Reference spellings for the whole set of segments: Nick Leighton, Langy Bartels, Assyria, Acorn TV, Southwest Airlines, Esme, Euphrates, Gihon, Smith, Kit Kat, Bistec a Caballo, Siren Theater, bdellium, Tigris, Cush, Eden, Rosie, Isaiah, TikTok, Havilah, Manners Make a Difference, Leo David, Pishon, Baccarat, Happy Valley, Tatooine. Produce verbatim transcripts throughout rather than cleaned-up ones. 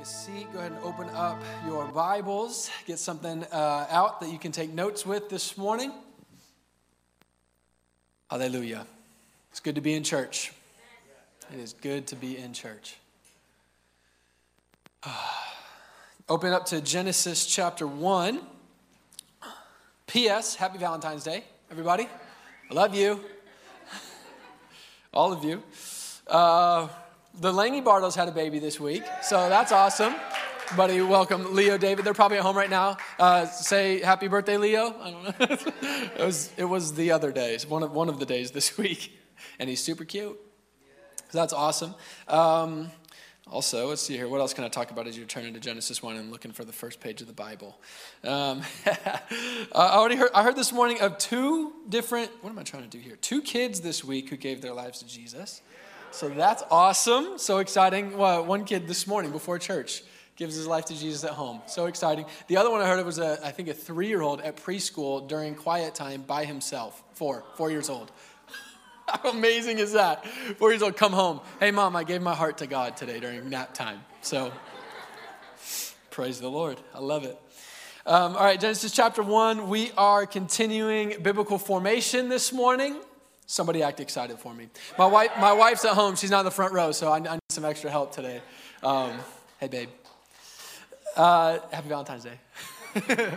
a seat. Go ahead and open up your Bibles. Get something uh, out that you can take notes with this morning. Hallelujah. It's good to be in church. It is good to be in church. Open up to Genesis chapter one. P S Happy Valentine's Day, everybody. I love you. All of you. Uh... The Langy Bartels had a baby this week, so that's awesome. Buddy, welcome Leo David. They're probably at home right now. Uh, say happy birthday, Leo. I don't know. it was it was the other days, one of one of the days this week, and he's super cute. So that's awesome. Um, also, let's see here. What else can I talk about as you're turning to Genesis one and looking for the first page of the Bible? Um, I already heard. I heard this morning of two different. What am I trying to do here? Two kids this week who gave their lives to Jesus. So that's awesome. So exciting. Well, one kid this morning before church gives his life to Jesus at home. So exciting. The other one I heard of was, a, I think, a three-year-old at preschool during quiet time by himself. Four. Four years old. How amazing is that? Four years old, come home. Hey, Mom, I gave my heart to God today during nap time. So praise the Lord. I love it. Um, all right, Genesis chapter one. We are continuing biblical formation this morning. Somebody act excited for me. My wife, my wife's at home. She's not in the front row, so I, I need some extra help today. Um, hey, babe. Uh, happy Valentine's Day.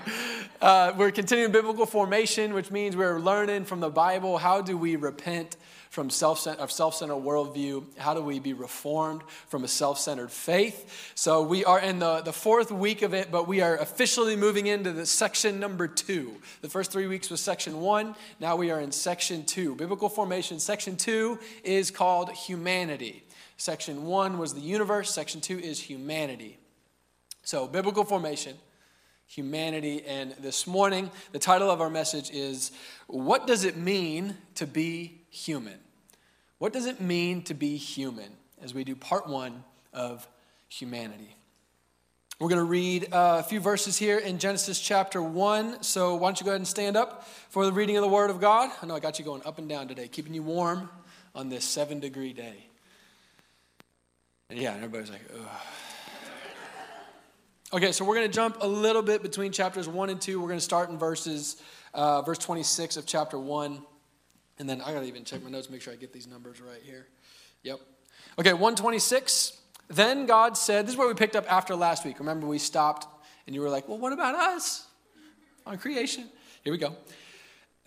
uh, we're continuing biblical formation, which means we're learning from the Bible. How do we repent from self-centered, of self-centered worldview? How do we be reformed from a self-centered faith? So we are in the, the fourth week of it, but we are officially moving into the section number two. The first three weeks was section one. Now we are in section two. Biblical formation. Section two is called humanity. Section one was the universe. Section two is humanity. So biblical formation, humanity, and this morning, the title of our message is, what does it mean to be human? What does it mean to be human? As we do part one of humanity. We're going to read a few verses here in Genesis chapter one. So why don't you go ahead and stand up for the reading of the Word of God. I know I got you going up and down today, keeping you warm on this seven degree day. And yeah, everybody's like, ugh. Okay, so we're going to jump a little bit between chapters one and two. We're going to start in verses, uh, verse twenty-six of chapter one. And then I got to even check my notes, make sure I get these numbers right here. Yep. Okay, one twenty-six. Then God said, this is where we picked up after last week. Remember, we stopped and you were like, well, what about us on creation? Here we go.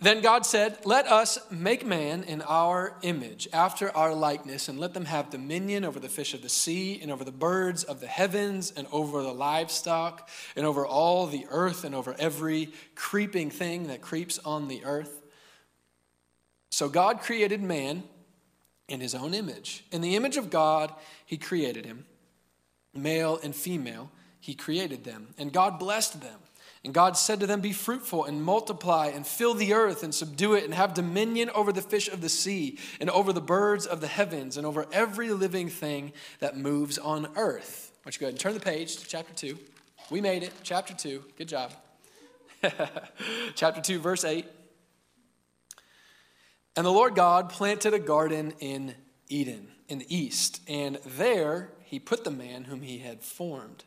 Then God said, let us make man in our image, after our likeness, and let them have dominion over the fish of the sea, and over the birds of the heavens, and over the livestock, and over all the earth, and over every creeping thing that creeps on the earth. So God created man in his own image. In the image of God, he created him. Male and female, he created them. And God blessed them. And God said to them, be fruitful and multiply and fill the earth and subdue it and have dominion over the fish of the sea and over the birds of the heavens and over every living thing that moves on earth. Why don't you go ahead and turn the page to chapter two. We made it. Chapter two. Good job. Chapter two, verse eight. And the Lord God planted a garden in Eden in the east, and there he put the man whom he had formed.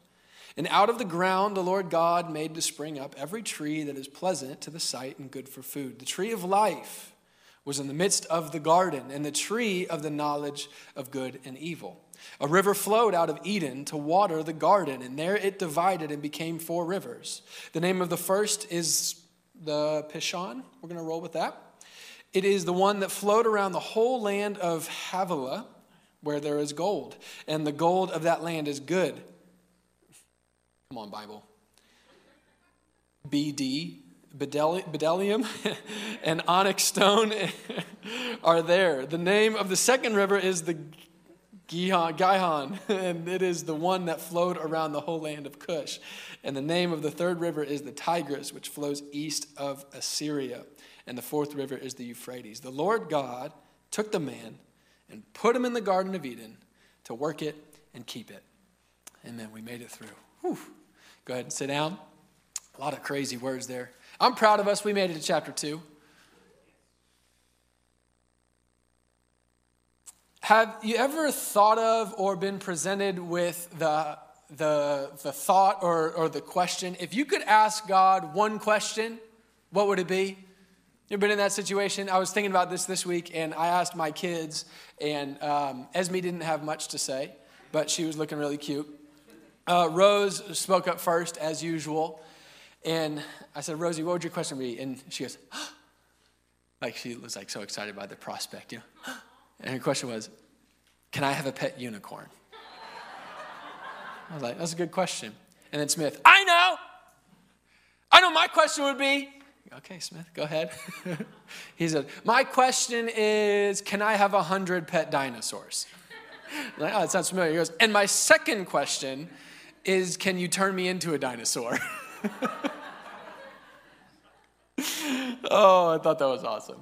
And out of the ground the Lord God made to spring up every tree that is pleasant to the sight and good for food. The tree of life was in the midst of the garden, and the tree of the knowledge of good and evil. A river flowed out of Eden to water the garden, and there it divided and became four rivers. The name of the first is the Pishon. We're going to roll with that. It is the one that flowed around the whole land of Havilah, where there is gold, and the gold of that land is good. Come on, Bible. B D, bdellium, and onyx stone are there. The name of the second river is the Gihon, Gihon, and it is the one that flowed around the whole land of Cush. And the name of the third river is the Tigris, which flows east of Assyria. And the fourth river is the Euphrates. The Lord God took the man and put him in the Garden of Eden to work it and keep it. Amen. We made it through. Whew. Go ahead and sit down. A lot of crazy words there. I'm proud of us. We made it to chapter two. Have you ever thought of or been presented with the the the thought or, or the question. If you could ask God one question, what would it be? You ever been in that situation? I was thinking about this this week, and I asked my kids, and um, Esme didn't have much to say, but she was looking really cute. Uh, Rose spoke up first, as usual, and I said, Rosie, what would your question be? And she goes, oh. Like she was like so excited by the prospect, you know. Oh. And her question was, can I have a pet unicorn? I was like, that's a good question. And then Smith, I know. I know my question would be, okay, Smith, go ahead. He said, my question is, can I have a hundred pet dinosaurs? I'm like, oh, that sounds familiar. He goes, and my second question is, can you turn me into a dinosaur? Oh, I thought that was awesome.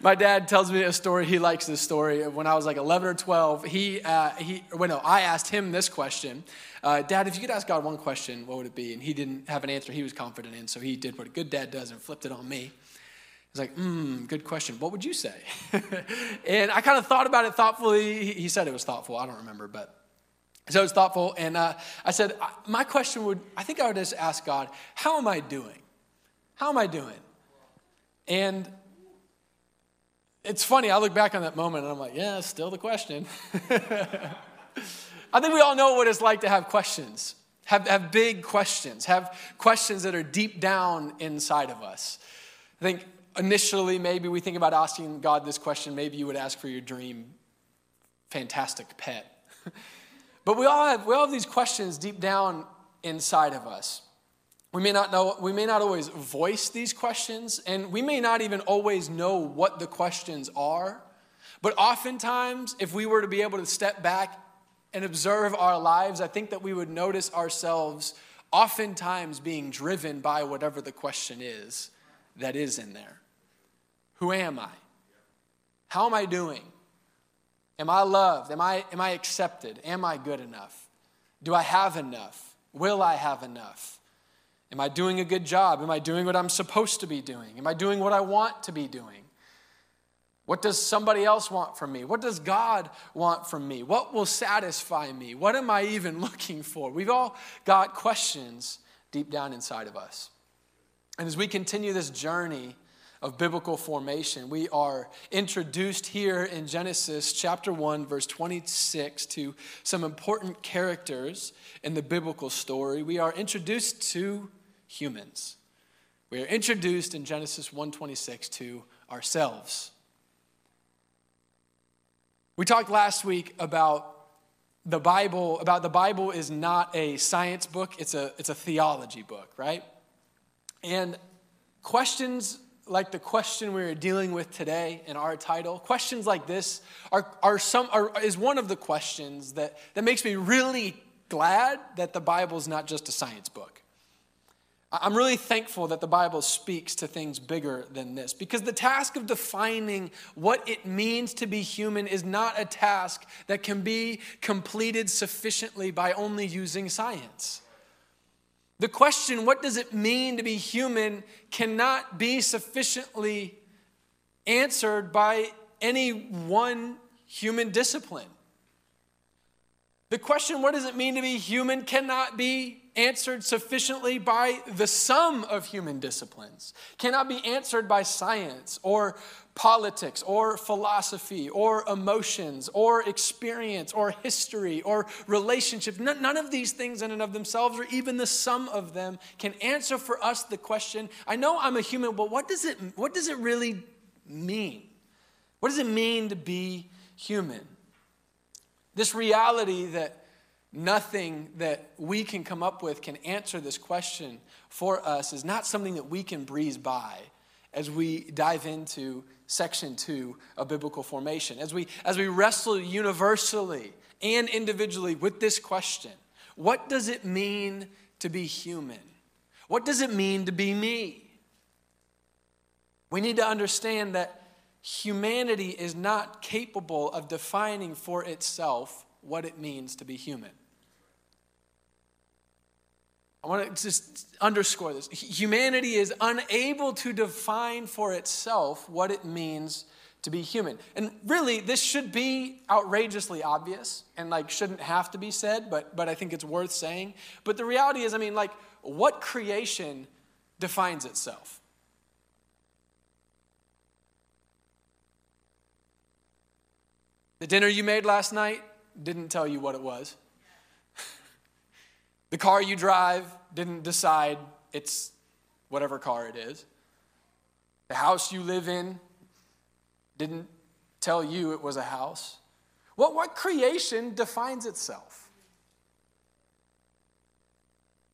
My dad tells me a story. He likes this story. When I was like eleven or twelve, he, uh, he well, no, I asked him this question. Uh, Dad, if you could ask God one question, what would it be? And he didn't have an answer he was confident in, so he did what a good dad does and flipped it on me. He's like, hmm, good question. What would you say? And I kind of thought about it thoughtfully. He said it was thoughtful. I don't remember, but so it was thoughtful. And uh, I said, my question would, I think I would just ask God, how am I doing? How am I doing? And it's funny, I look back on that moment and I'm like, yeah, still the question. I think we all know what it's like to have questions, have, have big questions, have questions that are deep down inside of us. I think initially maybe we think about asking God this question, maybe you would ask for your dream, fantastic pet. But we all have we all have these questions deep down inside of us. We may not know, we may not always voice these questions, and we may not even always know what the questions are. But oftentimes, if we were to be able to step back and observe our lives, I think that we would notice ourselves oftentimes being driven by whatever the question is that is in there. Who am I? How am I doing? Am I loved? Am I, am I accepted? Am I good enough? Do I have enough? Will I have enough? Am I doing a good job? Am I doing what I'm supposed to be doing? Am I doing what I want to be doing? What does somebody else want from me? What does God want from me? What will satisfy me? What am I even looking for? We've all got questions deep down inside of us. And as we continue this journey of biblical formation, we are introduced here in Genesis chapter one, verse twenty-six, to some important characters in the biblical story. We are introduced to humans. We are introduced in Genesis one twenty-six to ourselves. We talked last week about the Bible, about the Bible is not a science book, it's a it's a theology book, right? And questions like the question we are dealing with today in our title, questions like this are are some are, is one of the questions that, that makes me really glad that the Bible's not just a science book. I'm really thankful that the Bible speaks to things bigger than this, because the task of defining what it means to be human is not a task that can be completed sufficiently by only using science. The question, what does it mean to be human, cannot be sufficiently answered by any one human discipline. The question, what does it mean to be human, cannot be answered sufficiently by the sum of human disciplines, cannot be answered by science or politics or philosophy or emotions or experience or history or relationships. None, none of these things in and of themselves, or even the sum of them, can answer for us the question, I know I'm a human, but what does it, what does it really mean? What does it mean to be human? This reality that nothing that we can come up with can answer this question for us is not something that we can breeze by as we dive into section two of biblical formation. As we, as we wrestle universally and individually with this question, what does it mean to be human? What does it mean to be me? We need to understand that humanity is not capable of defining for itself what it means to be human. I want to just underscore this. Humanity is unable to define for itself what it means to be human. And really, this should be outrageously obvious and like shouldn't have to be said, but, but I think it's worth saying. But the reality is, I mean, like, what creation defines itself? The dinner you made last night didn't tell you what it was. The car you drive didn't decide it's whatever car it is. The house you live in didn't tell you it was a house. What, what creation defines itself?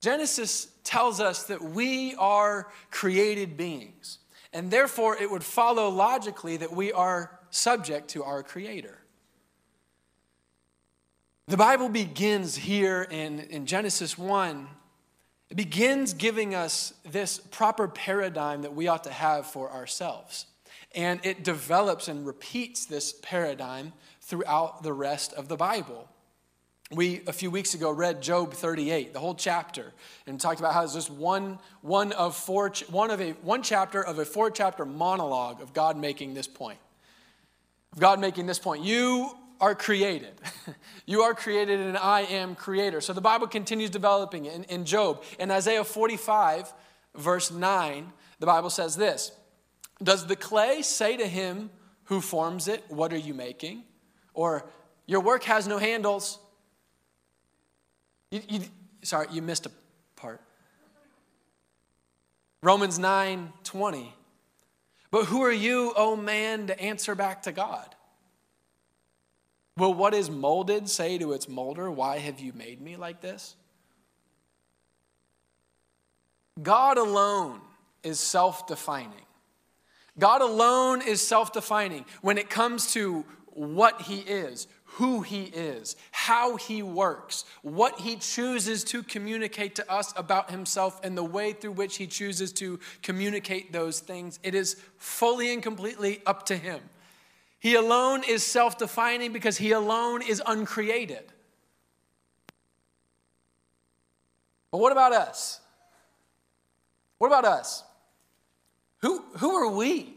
Genesis tells us that we are created beings, and therefore it would follow logically that we are subject to our Creator. The Bible begins here in, in Genesis one. It begins giving us this proper paradigm that we ought to have for ourselves. And it develops and repeats this paradigm throughout the rest of the Bible. We, a few weeks ago, read Job thirty-eight, the whole chapter, and talked about how it's just one, one, of four, one, of a, one chapter of a four-chapter monologue of God making this point. Of God making this point. You are created. You are created and I am creator. So the Bible continues developing it in, in Job. In Isaiah forty-five, verse nine, the Bible says this, does the clay say to him who forms it, what are you making? Or your work has no handles. You, you, sorry, you missed a part. Romans nine twenty. But who are you, O man, to answer back to God? Will what is molded say to its molder, why have you made me like this? God alone is self-defining. God alone is self-defining when it comes to what he is, who he is, how he works, what he chooses to communicate to us about himself, and the way through which he chooses to communicate those things. It is fully and completely up to him. He alone is self-defining because he alone is uncreated. But what about us? What about us? Who, who are we?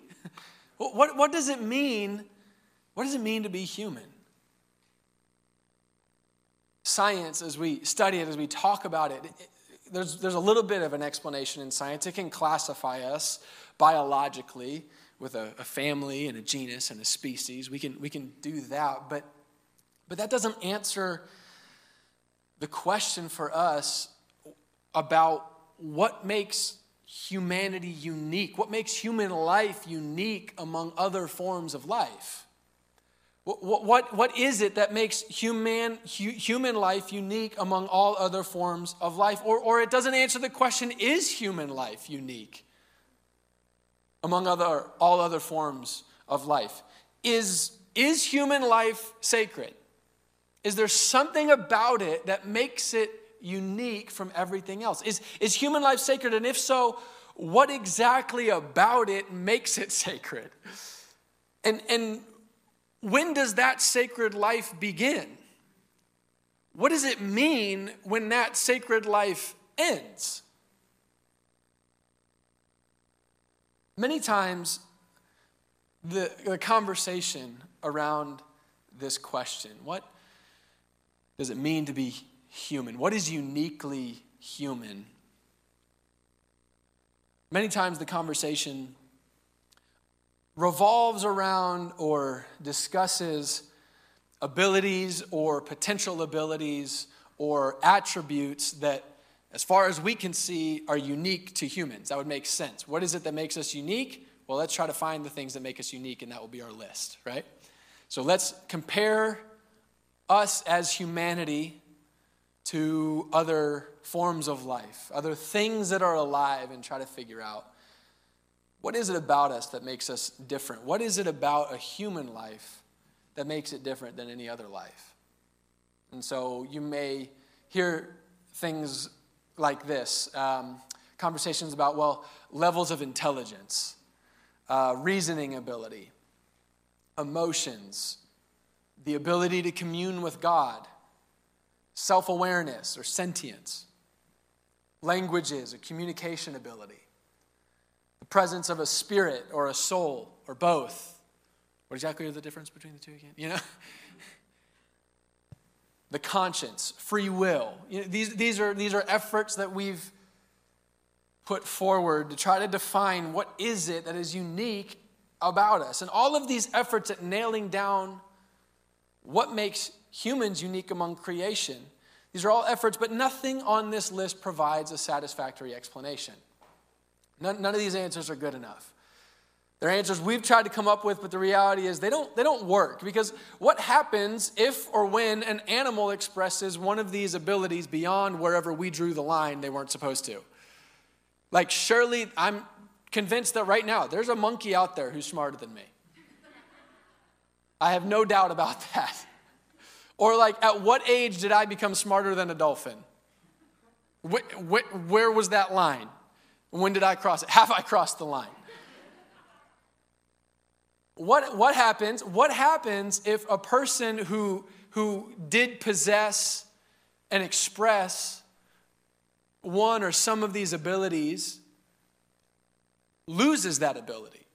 What, what does it mean? What does it mean to be human? Science, as we study it, as we talk about it, it there's, there's a little bit of an explanation in science. It can classify us biologically, with a, a family and a genus and a species. We can we can do that, but but that doesn't answer the question for us about what makes humanity unique, what makes human life unique among other forms of life. What what, what is it that makes human hu, human life unique among all other forms of life? Or or it doesn't answer the question, is human life unique among other all other forms of life? Is, is human life sacred? Is there something about it that makes it unique from everything else? Is, is human life sacred? And if so, what exactly about it makes it sacred? And, and when does that sacred life begin? What does it mean when that sacred life ends? Many times, the, the conversation around this question, what does it mean to be human? What is uniquely human? Many times the conversation revolves around or discusses abilities or potential abilities or attributes that, as far as we can see, are unique to humans. That would make sense. What is it that makes us unique? Well, let's try to find the things that make us unique, and that will be our list, right? So let's compare us as humanity to other forms of life, other things that are alive, and try to figure out, what is it about us that makes us different? What is it about a human life that makes it different than any other life? And so you may hear things like this, um, conversations about, well, levels of intelligence, uh, reasoning ability, emotions, the ability to commune with God, self-awareness or sentience, languages or communication ability, the presence of a spirit or a soul or both, What exactly is the difference between the two again? You know? The conscience, free will. You know, these, these are, these are efforts that we've put forward to try to define what is it that is unique about us. And all of these efforts at nailing down what makes humans unique among creation, these are all efforts, but nothing on this list provides a satisfactory explanation. None, none of these answers are good enough. They're answers we've tried to come up with, but the reality is they don't, they don't work. Because what happens if or when an animal expresses one of these abilities beyond wherever we drew the line they weren't supposed to? Like, surely, I'm convinced that right now there's a monkey out there who's smarter than me. I have no doubt about that. Or like, at what age did I become smarter than a dolphin? Where, where, where was that line? When did I cross it? Have I crossed the line? What what happens? What happens if a person who who did possess and express one or some of these abilities loses that ability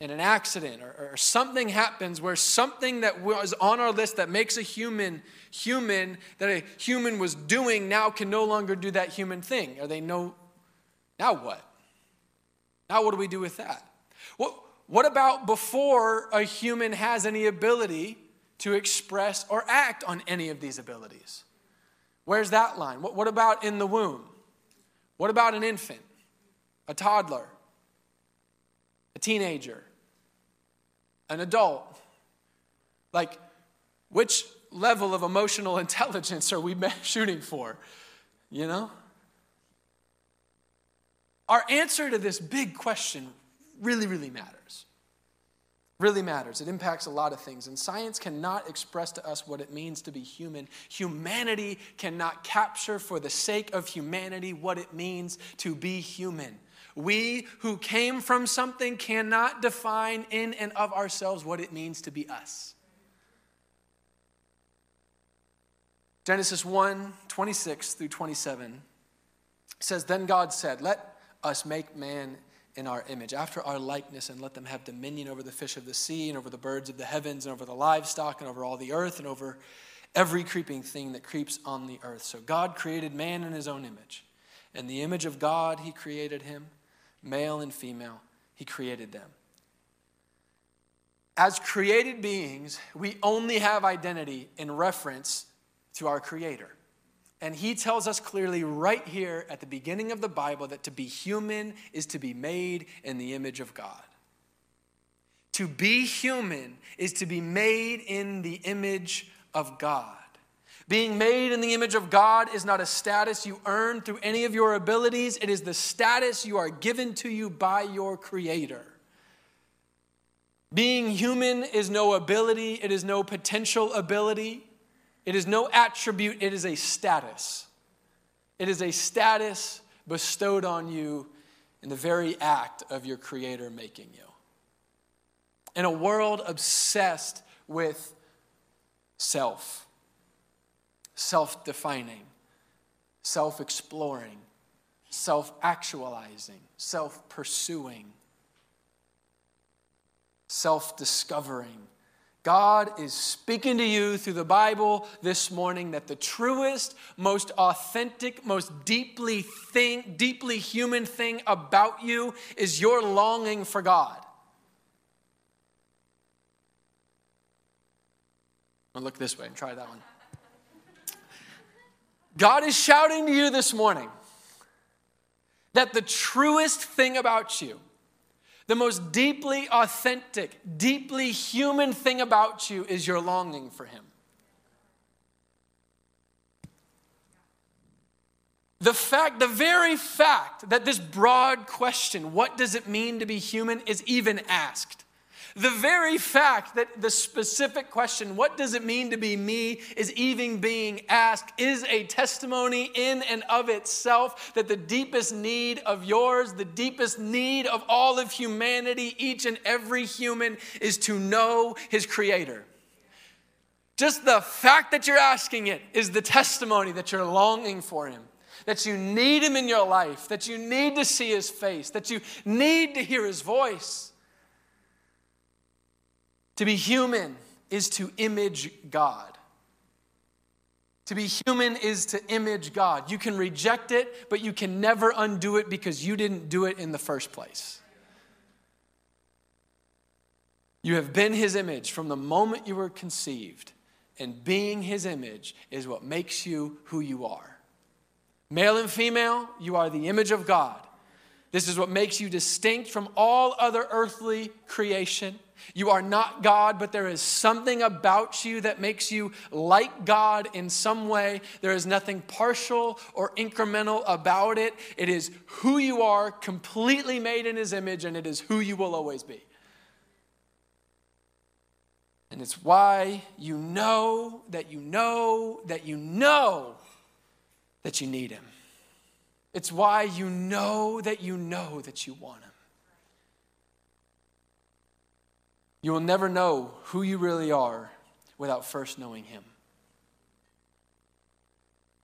in an accident, or, or something happens where something that was on our list that makes a human human, that a human was doing, now can no longer do that human thing? Are they no? Now what? Now what do we do with that? What? What about before a human has any ability to express or act on any of these abilities? Where's that line? What, what about in the womb? What about an infant, a toddler, a teenager, an adult? Like, which level of emotional intelligence are we shooting for, you know? Our answer to this big question really, really matters. Really matters. It impacts a lot of things. And science cannot express to us what it means to be human. Humanity cannot capture for the sake of humanity what it means to be human. We who came from something cannot define in and of ourselves what it means to be us. Genesis one, twenty-six through twenty-seven says, "Then God said, let us make man in our image, after our likeness, and let them have dominion over the fish of the sea, and over the birds of the heavens, and over the livestock, and over all the earth, and over every creeping thing that creeps on the earth. So God created man in his own image. In the image of God he created him, male and female he created them." As created beings, we only have identity in reference to our Creator. And he tells us clearly right here at the beginning of the Bible that to be human is to be made in the image of God. To be human is to be made in the image of God. Being made in the image of God is not a status you earn through any of your abilities. It is the status you are given to you by your Creator. Being human is no ability. It is no potential ability. It is no attribute, it is a status. It is a status bestowed on you in the very act of your Creator making you. In a world obsessed with self, self-defining, self-exploring, self-actualizing, self-pursuing, self-discovering, God is speaking to you through the Bible this morning that the truest, most authentic, most deeply thing, deeply human thing about you is your longing for God. I'm going to look this way and try that one. God is shouting to you this morning that the truest thing about you, the most deeply authentic, deeply human thing about you is your longing for him. The fact, the very fact that this broad question, what does it mean to be human, is even asked. The very fact that the specific question, what does it mean to be me, is even being asked, is a testimony in and of itself that the deepest need of yours, the deepest need of all of humanity, each and every human, is to know his Creator. Just the fact that you're asking it is the testimony that you're longing for him, that you need him in your life, that you need to see his face, that you need to hear his voice. To be human is to image God. To be human is to image God. You can reject it, but you can never undo it because you didn't do it in the first place. You have been his image from the moment you were conceived, and being his image is what makes you who you are. Male and female, you are the image of God. This is what makes you distinct from all other earthly creation. You are not God, but there is something about you that makes you like God in some way. There is nothing partial or incremental about it. It is who you are, completely made in his image, and it is who you will always be. And it's why you know that you know that you know that you need him. It's why you know that you know that you want him. You will never know who you really are without first knowing him.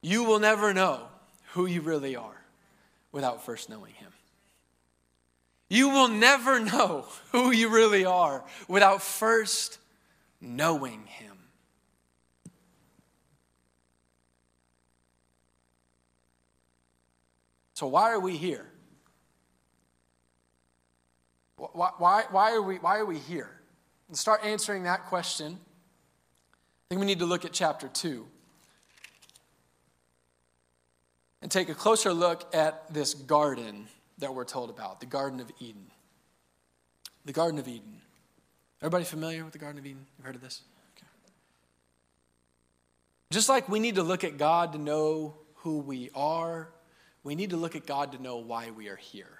You will never know who you really are without first knowing him. You will never know who you really are without first knowing him. So why are we here? Why, why, why, are we, why are we here? And start answering that question. I think we need to look at chapter two and take a closer look at this garden that we're told about, the Garden of Eden. The Garden of Eden. Everybody familiar with the Garden of Eden? You've heard of this? Okay. Just like we need to look at God to know who we are, we need to look at God to know why we are here.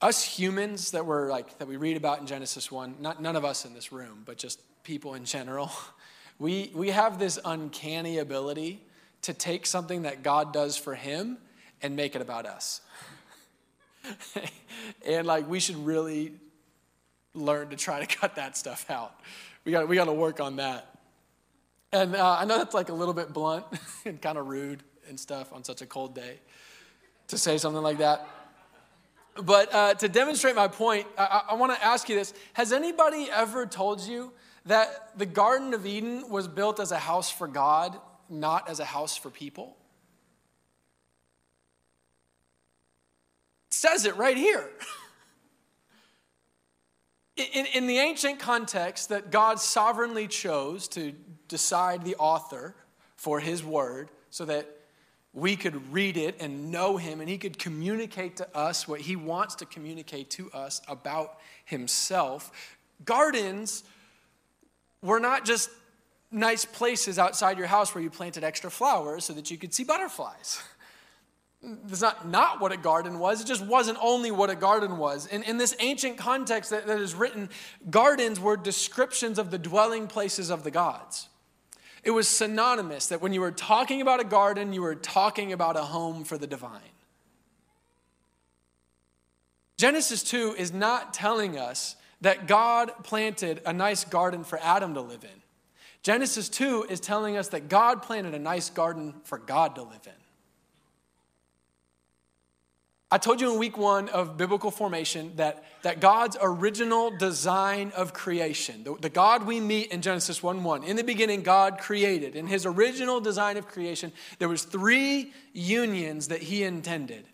Us humans that we're like that we read about in Genesis one, not none of us in this room, but just people in general, we we have this uncanny ability to take something that God does for him and make it about us. And like we should really learn to try to cut that stuff out. We got we got to work on that. And uh, I know that's like a little bit blunt and kind of rude and stuff on such a cold day to say something like that. But uh, to demonstrate my point, I, I want to ask you this. Has anybody ever told you that the Garden of Eden was built as a house for God, not as a house for people? It says it right here. In, in the ancient context that God sovereignly chose to decide the author for his word so that we could read it and know him, and he could communicate to us what he wants to communicate to us about himself. Gardens were not just nice places outside your house where you planted extra flowers so that you could see butterflies. That's not, not what a garden was. It just wasn't only what a garden was. And in this ancient context that, that is written, gardens were descriptions of the dwelling places of the gods. It was synonymous that when you were talking about a garden, you were talking about a home for the divine. Genesis two is not telling us that God planted a nice garden for Adam to live in. Genesis two is telling us that God planted a nice garden for God to live in. I told you in week one of biblical formation that, that God's original design of creation, the, the God we meet in Genesis one one, in the beginning God created. In his original design of creation, there was three unions that he intended.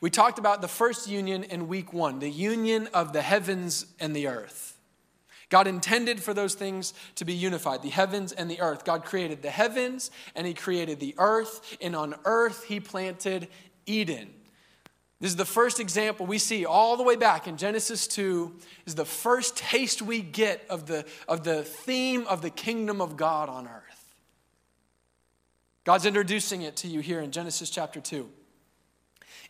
We talked about the first union in week one, the union of the heavens and the earth. God intended for those things to be unified, the heavens and the earth. God created the heavens and he created the earth, and on earth he planted Eden. This is the first example we see all the way back in Genesis two. This is the first taste we get of the, of the theme of the kingdom of God on earth. God's introducing it to you here in Genesis chapter two.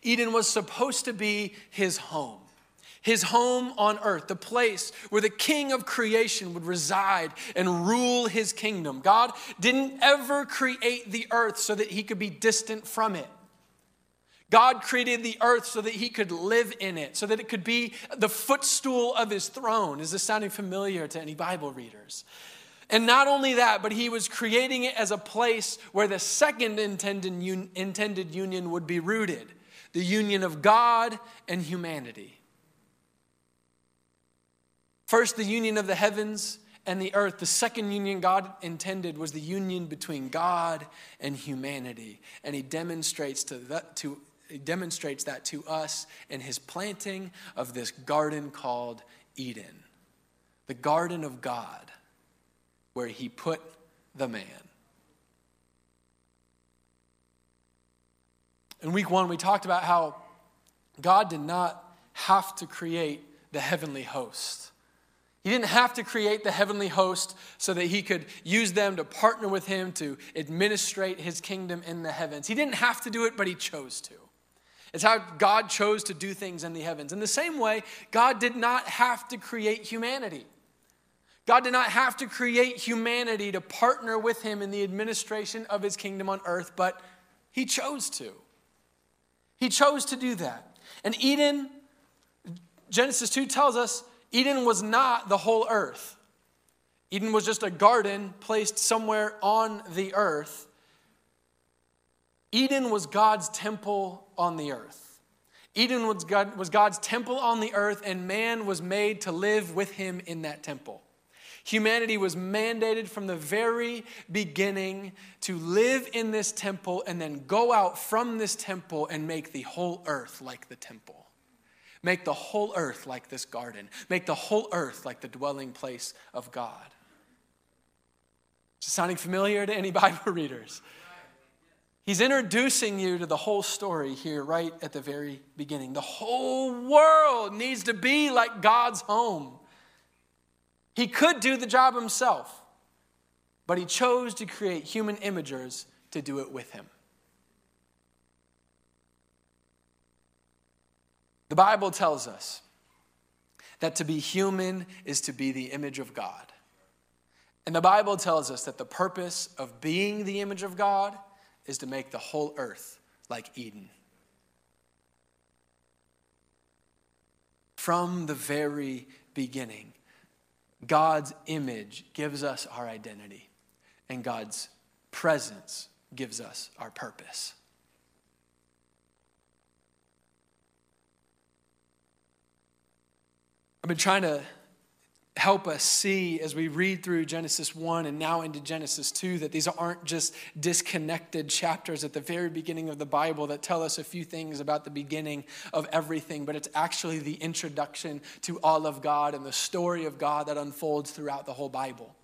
Eden was supposed to be his home. His home on earth, the place where the king of creation would reside and rule his kingdom. God didn't ever create the earth so that he could be distant from it. God created the earth so that he could live in it, so that it could be the footstool of his throne. Is this sounding familiar to any Bible readers? And not only that, but he was creating it as a place where the second intended union would be rooted, the union of God and humanity. First, the union of the heavens and the earth. The second union God intended was the union between God and humanity. And he demonstrates to that, to, he demonstrates that to us in his planting of this garden called Eden. The garden of God, where he put the man. In week one, we talked about how God did not have to create the heavenly host. He didn't have to create the heavenly host so that he could use them to partner with him to administrate his kingdom in the heavens. He didn't have to do it, but he chose to. It's how God chose to do things in the heavens. In the same way, God did not have to create humanity. God did not have to create humanity to partner with him in the administration of his kingdom on earth, but he chose to. He chose to do that. And Eden, Genesis two tells us, Eden was not the whole earth. Eden was just a garden placed somewhere on the earth. Eden was God's temple on the earth. Eden was, God, was God's temple on the earth, and man was made to live with him in that temple. Humanity was mandated from the very beginning to live in this temple and then go out from this temple and make the whole earth like the temple. Make the whole earth like this garden. Make the whole earth like the dwelling place of God. Is it sounding familiar to any Bible readers? He's introducing you to the whole story here right at the very beginning. The whole world needs to be like God's home. He could do the job himself, but he chose to create human imagers to do it with him. The Bible tells us that to be human is to be the image of God. And the Bible tells us that the purpose of being the image of God is to make the whole earth like Eden. From the very beginning, God's image gives us our identity, and God's presence gives us our purpose. I've been trying to help us see as we read through Genesis one and now into Genesis two that these aren't just disconnected chapters at the very beginning of the Bible that tell us a few things about the beginning of everything, but it's actually the introduction to all of God and the story of God that unfolds throughout the whole Bible.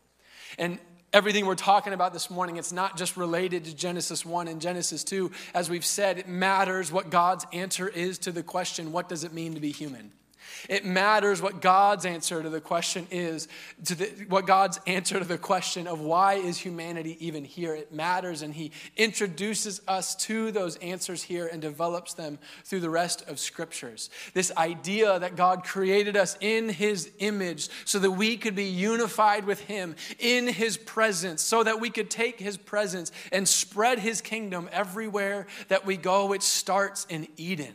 And everything we're talking about this morning, it's not just related to Genesis one and Genesis two. As we've said, it matters what God's answer is to the question, what does it mean to be human? It matters what God's answer to the question is, to the, what God's answer to the question of why is humanity even here? It matters, and he introduces us to those answers here and develops them through the rest of scriptures. This idea that God created us in his image so that we could be unified with him in his presence, so that we could take his presence and spread his kingdom everywhere that we go. It starts in Eden.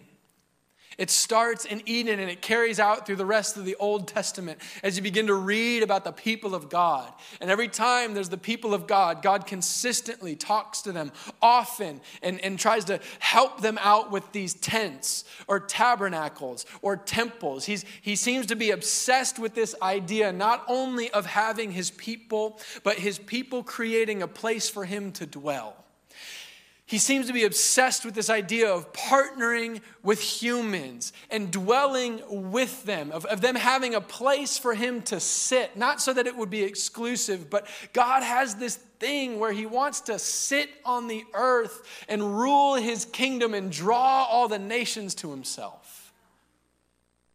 It starts in Eden, and it carries out through the rest of the Old Testament as you begin to read about the people of God. And every time there's the people of God, God consistently talks to them often and, and tries to help them out with these tents or tabernacles or temples. He's, he seems to be obsessed with this idea not only of having his people, but his people creating a place for him to dwell. He seems to be obsessed with this idea of partnering with humans and dwelling with them, of, of them having a place for him to sit, not so that it would be exclusive, but God has this thing where he wants to sit on the earth and rule his kingdom and draw all the nations to himself.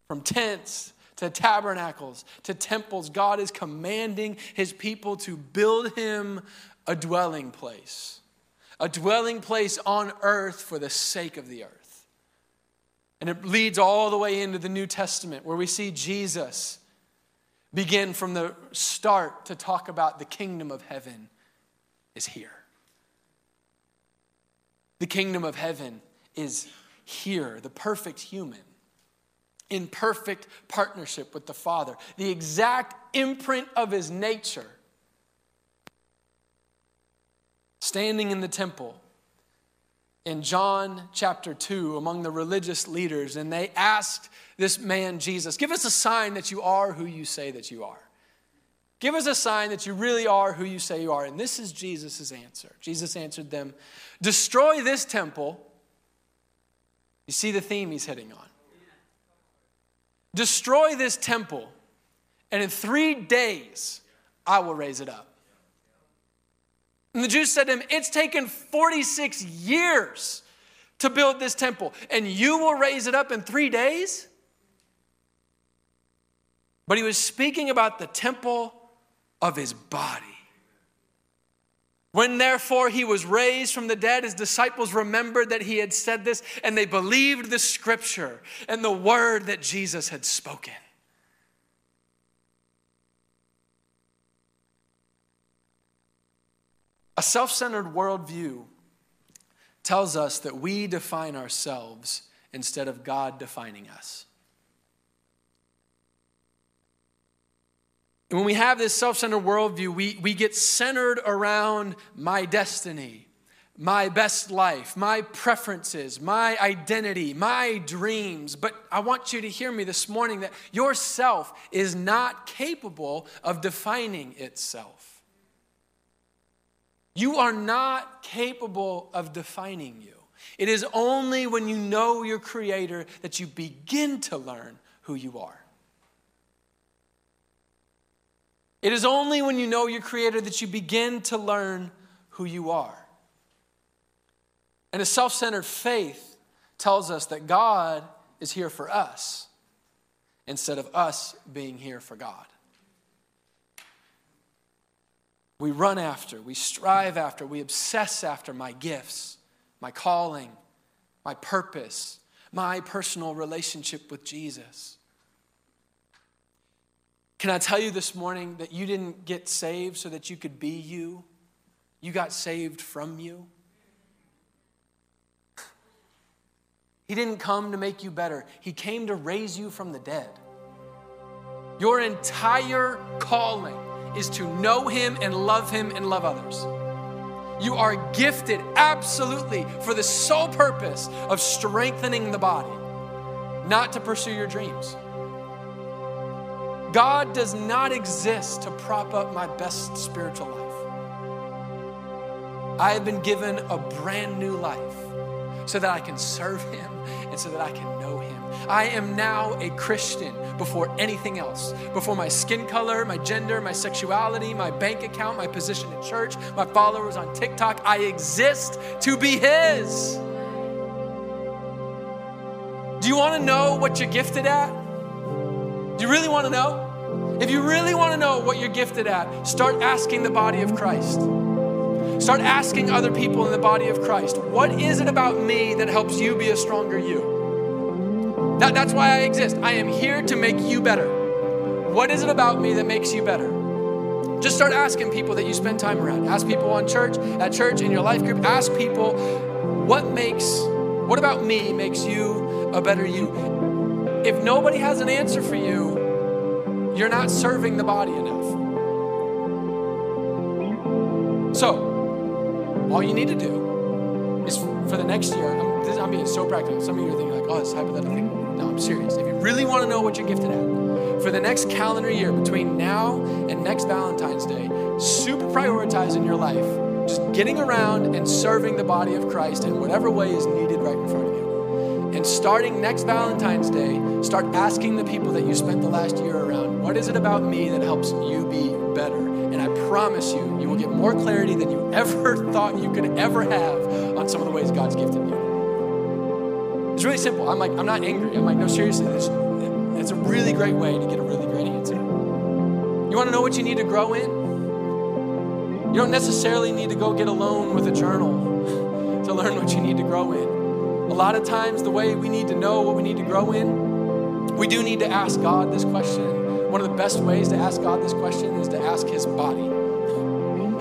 From tents to tabernacles to temples, God is commanding his people to build him a dwelling place. A dwelling place on earth for the sake of the earth. And it leads all the way into the New Testament, where we see Jesus begin from the start to talk about the kingdom of heaven is here. The kingdom of heaven is here, the perfect human, in perfect partnership with the Father, the exact imprint of his nature, standing in the temple in John chapter two among the religious leaders, and they asked this man, Jesus, give us a sign that you are who you say that you are. Give us a sign that you really are who you say you are. And this is Jesus' answer. Jesus answered them, destroy this temple. You see the theme he's hitting on. Destroy this temple, and in three days, I will raise it up. And the Jews said to him, it's taken forty-six years to build this temple, and you will raise it up in three days? But he was speaking about the temple of his body. When therefore he was raised from the dead, his disciples remembered that he had said this, and they believed the scripture and the word that Jesus had spoken. A self-centered worldview tells us that we define ourselves instead of God defining us. And when we have this self-centered worldview, we, we get centered around my destiny, my best life, my preferences, my identity, my dreams. But I want you to hear me this morning that yourself is not capable of defining itself. You are not capable of defining you. It is only when you know your Creator that you begin to learn who you are. It is only when you know your Creator that you begin to learn who you are. And a self-centered faith tells us that God is here for us instead of us being here for God. We run after, we strive after, we obsess after my gifts, my calling, my purpose, my personal relationship with Jesus. Can I tell you this morning that you didn't get saved so that you could be you? You got saved from you. He didn't come to make you better. He came to raise you from the dead. Your entire calling is to know him and love him and love others. You are gifted absolutely for the sole purpose of strengthening the body, not to pursue your dreams. God does not exist to prop up my best spiritual life. I have been given a brand new life so that I can serve him and so that I can know him. I am now a Christian before anything else, before my skin color, my gender, my sexuality, my bank account, my position at church, my followers on TikTok. I exist to be his. Do you want to know what you're gifted at? Do you really want to know? If you really want to know what you're gifted at, start asking the body of Christ. Start asking other people in the body of Christ, what is it about me that helps you be a stronger you? That, that's why I exist. I am here to make you better. What is it about me that makes you better? Just start asking people that you spend time around. Ask people on church, at church, in your life group. Ask people, what makes, what about me makes you a better you? If nobody has an answer for you, you're not serving the body enough. So, all you need to do is for the next year, I'm, this, I'm being so practical. Some of you are thinking like, oh, it's hypothetical. No, I'm serious. If you really want to know what you're gifted at, for the next calendar year, between now and next Valentine's Day, super prioritize in your life, just getting around and serving the body of Christ in whatever way is needed right in front of you. And starting next Valentine's Day, start asking the people that you spent the last year around, what is it about me that helps you be better? And I promise you, you will get more clarity than you ever thought you could ever have on some of the ways God's gifted you. It's really simple. I'm like, I'm not angry. I'm like, no, seriously, this, that's a really great way to get a really great answer. You want to know what you need to grow in? You don't necessarily need to go get a loan with a journal to learn what you need to grow in. A lot of times the way we need to know what we need to grow in, we do need to ask God this question. One of the best ways to ask God this question is to ask his body.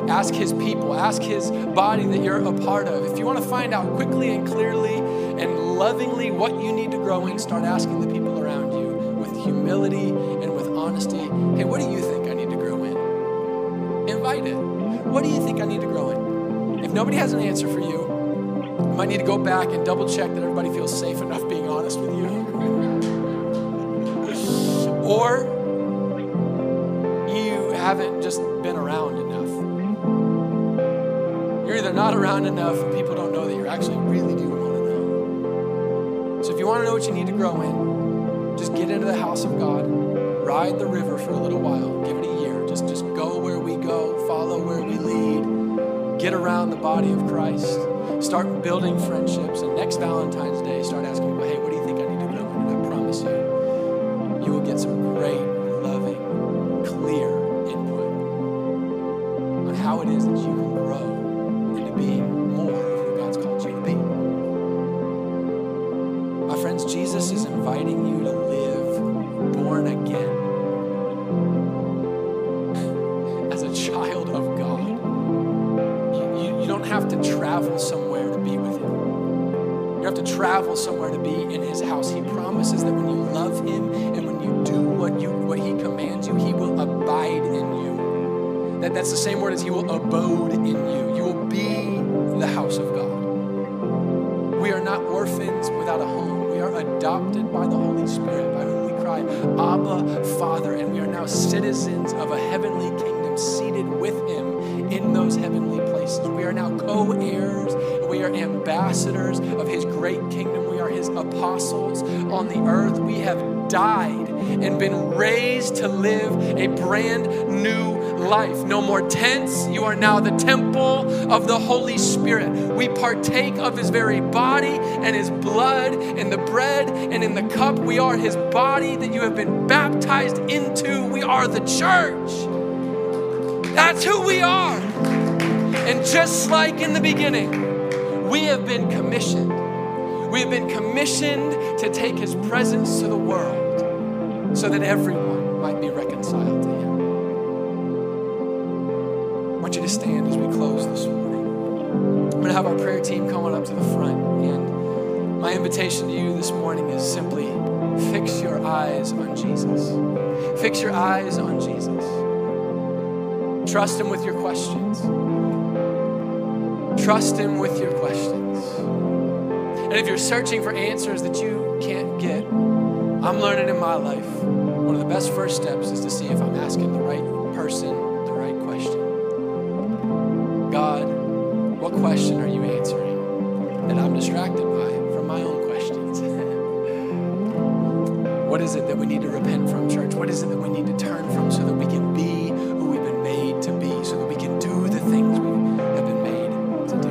Ask his people, ask his body that you're a part of. If you want to find out quickly and clearly and lovingly what you need to grow in, start asking the people around you with humility and with honesty. Hey, what do you think I need to grow in? Invite it. What do you think I need to grow in? If nobody has an answer for you, I might need to go back and double check that everybody feels safe enough being honest with you. Or you haven't just been around enough. You're either not around enough and people don't know that you actually really do want to know. So if you want to know what you need to grow in, just get into the house of God, ride the river for a little while, give it a year. Just, just go where we go, follow where we lead, get around the body of Christ. Start building friendships, and next Valentine's Day, start asking people, hey, what do you think I need to grow in? And I promise you, you will get some great, loving, clear input on how it is that you can grow into being more of who God's called you to be. My friends, Jesus is inviting you to live born again as a child of God. You, you, you don't have to travel somewhere. You have to travel somewhere to be in his house. He promises that when you love him and when you do what, you, what he commands you, he will abide in you. That, that's the same word as he will abode in you. You will be the house of God. We are not orphans without a home. We are adopted by the Holy Spirit, by whom we cry, Abba, Father, and we are now citizens of a heavenly kingdom, seated with him in those heavenly places. We are now co-heirs. We are ambassadors of his great kingdom. We are his apostles on the earth. We have died and been raised to live a brand new life. No more tents. You are now the temple of the Holy Spirit. We partake of his very body and his blood and the bread and in the cup. We are his body that you have been baptized into. We are the church. That's who we are. And just like in the beginning, we have been commissioned. We have been commissioned to take his presence to the world so that everyone might be reconciled to him. I want you to stand as we close this morning. I'm going to have our prayer team coming up to the front. And my invitation to you this morning is simply fix your eyes on Jesus. Fix your eyes on Jesus. Trust him with your questions. Trust him with your questions. And if you're searching for answers that you can't get, I'm learning in my life, one of the best first steps is to see if I'm asking the right person the right question. God, what question are you answering that I'm distracted by from my own questions? What is it that we need to repent from, church? What is it that we need to turn from so that we can be who we've been made to be, so that we can do the things we have been made to do.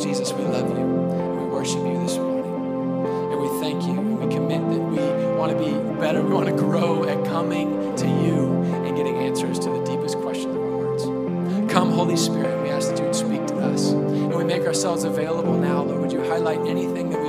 Jesus, we love you and we worship you this morning. And we thank you and we commit that we want to be better. We want to grow at coming to you and getting answers to the deepest questions of our hearts. Come, Holy Spirit, we ask that you would speak to us. And we make ourselves available now. Lord, would you highlight anything that we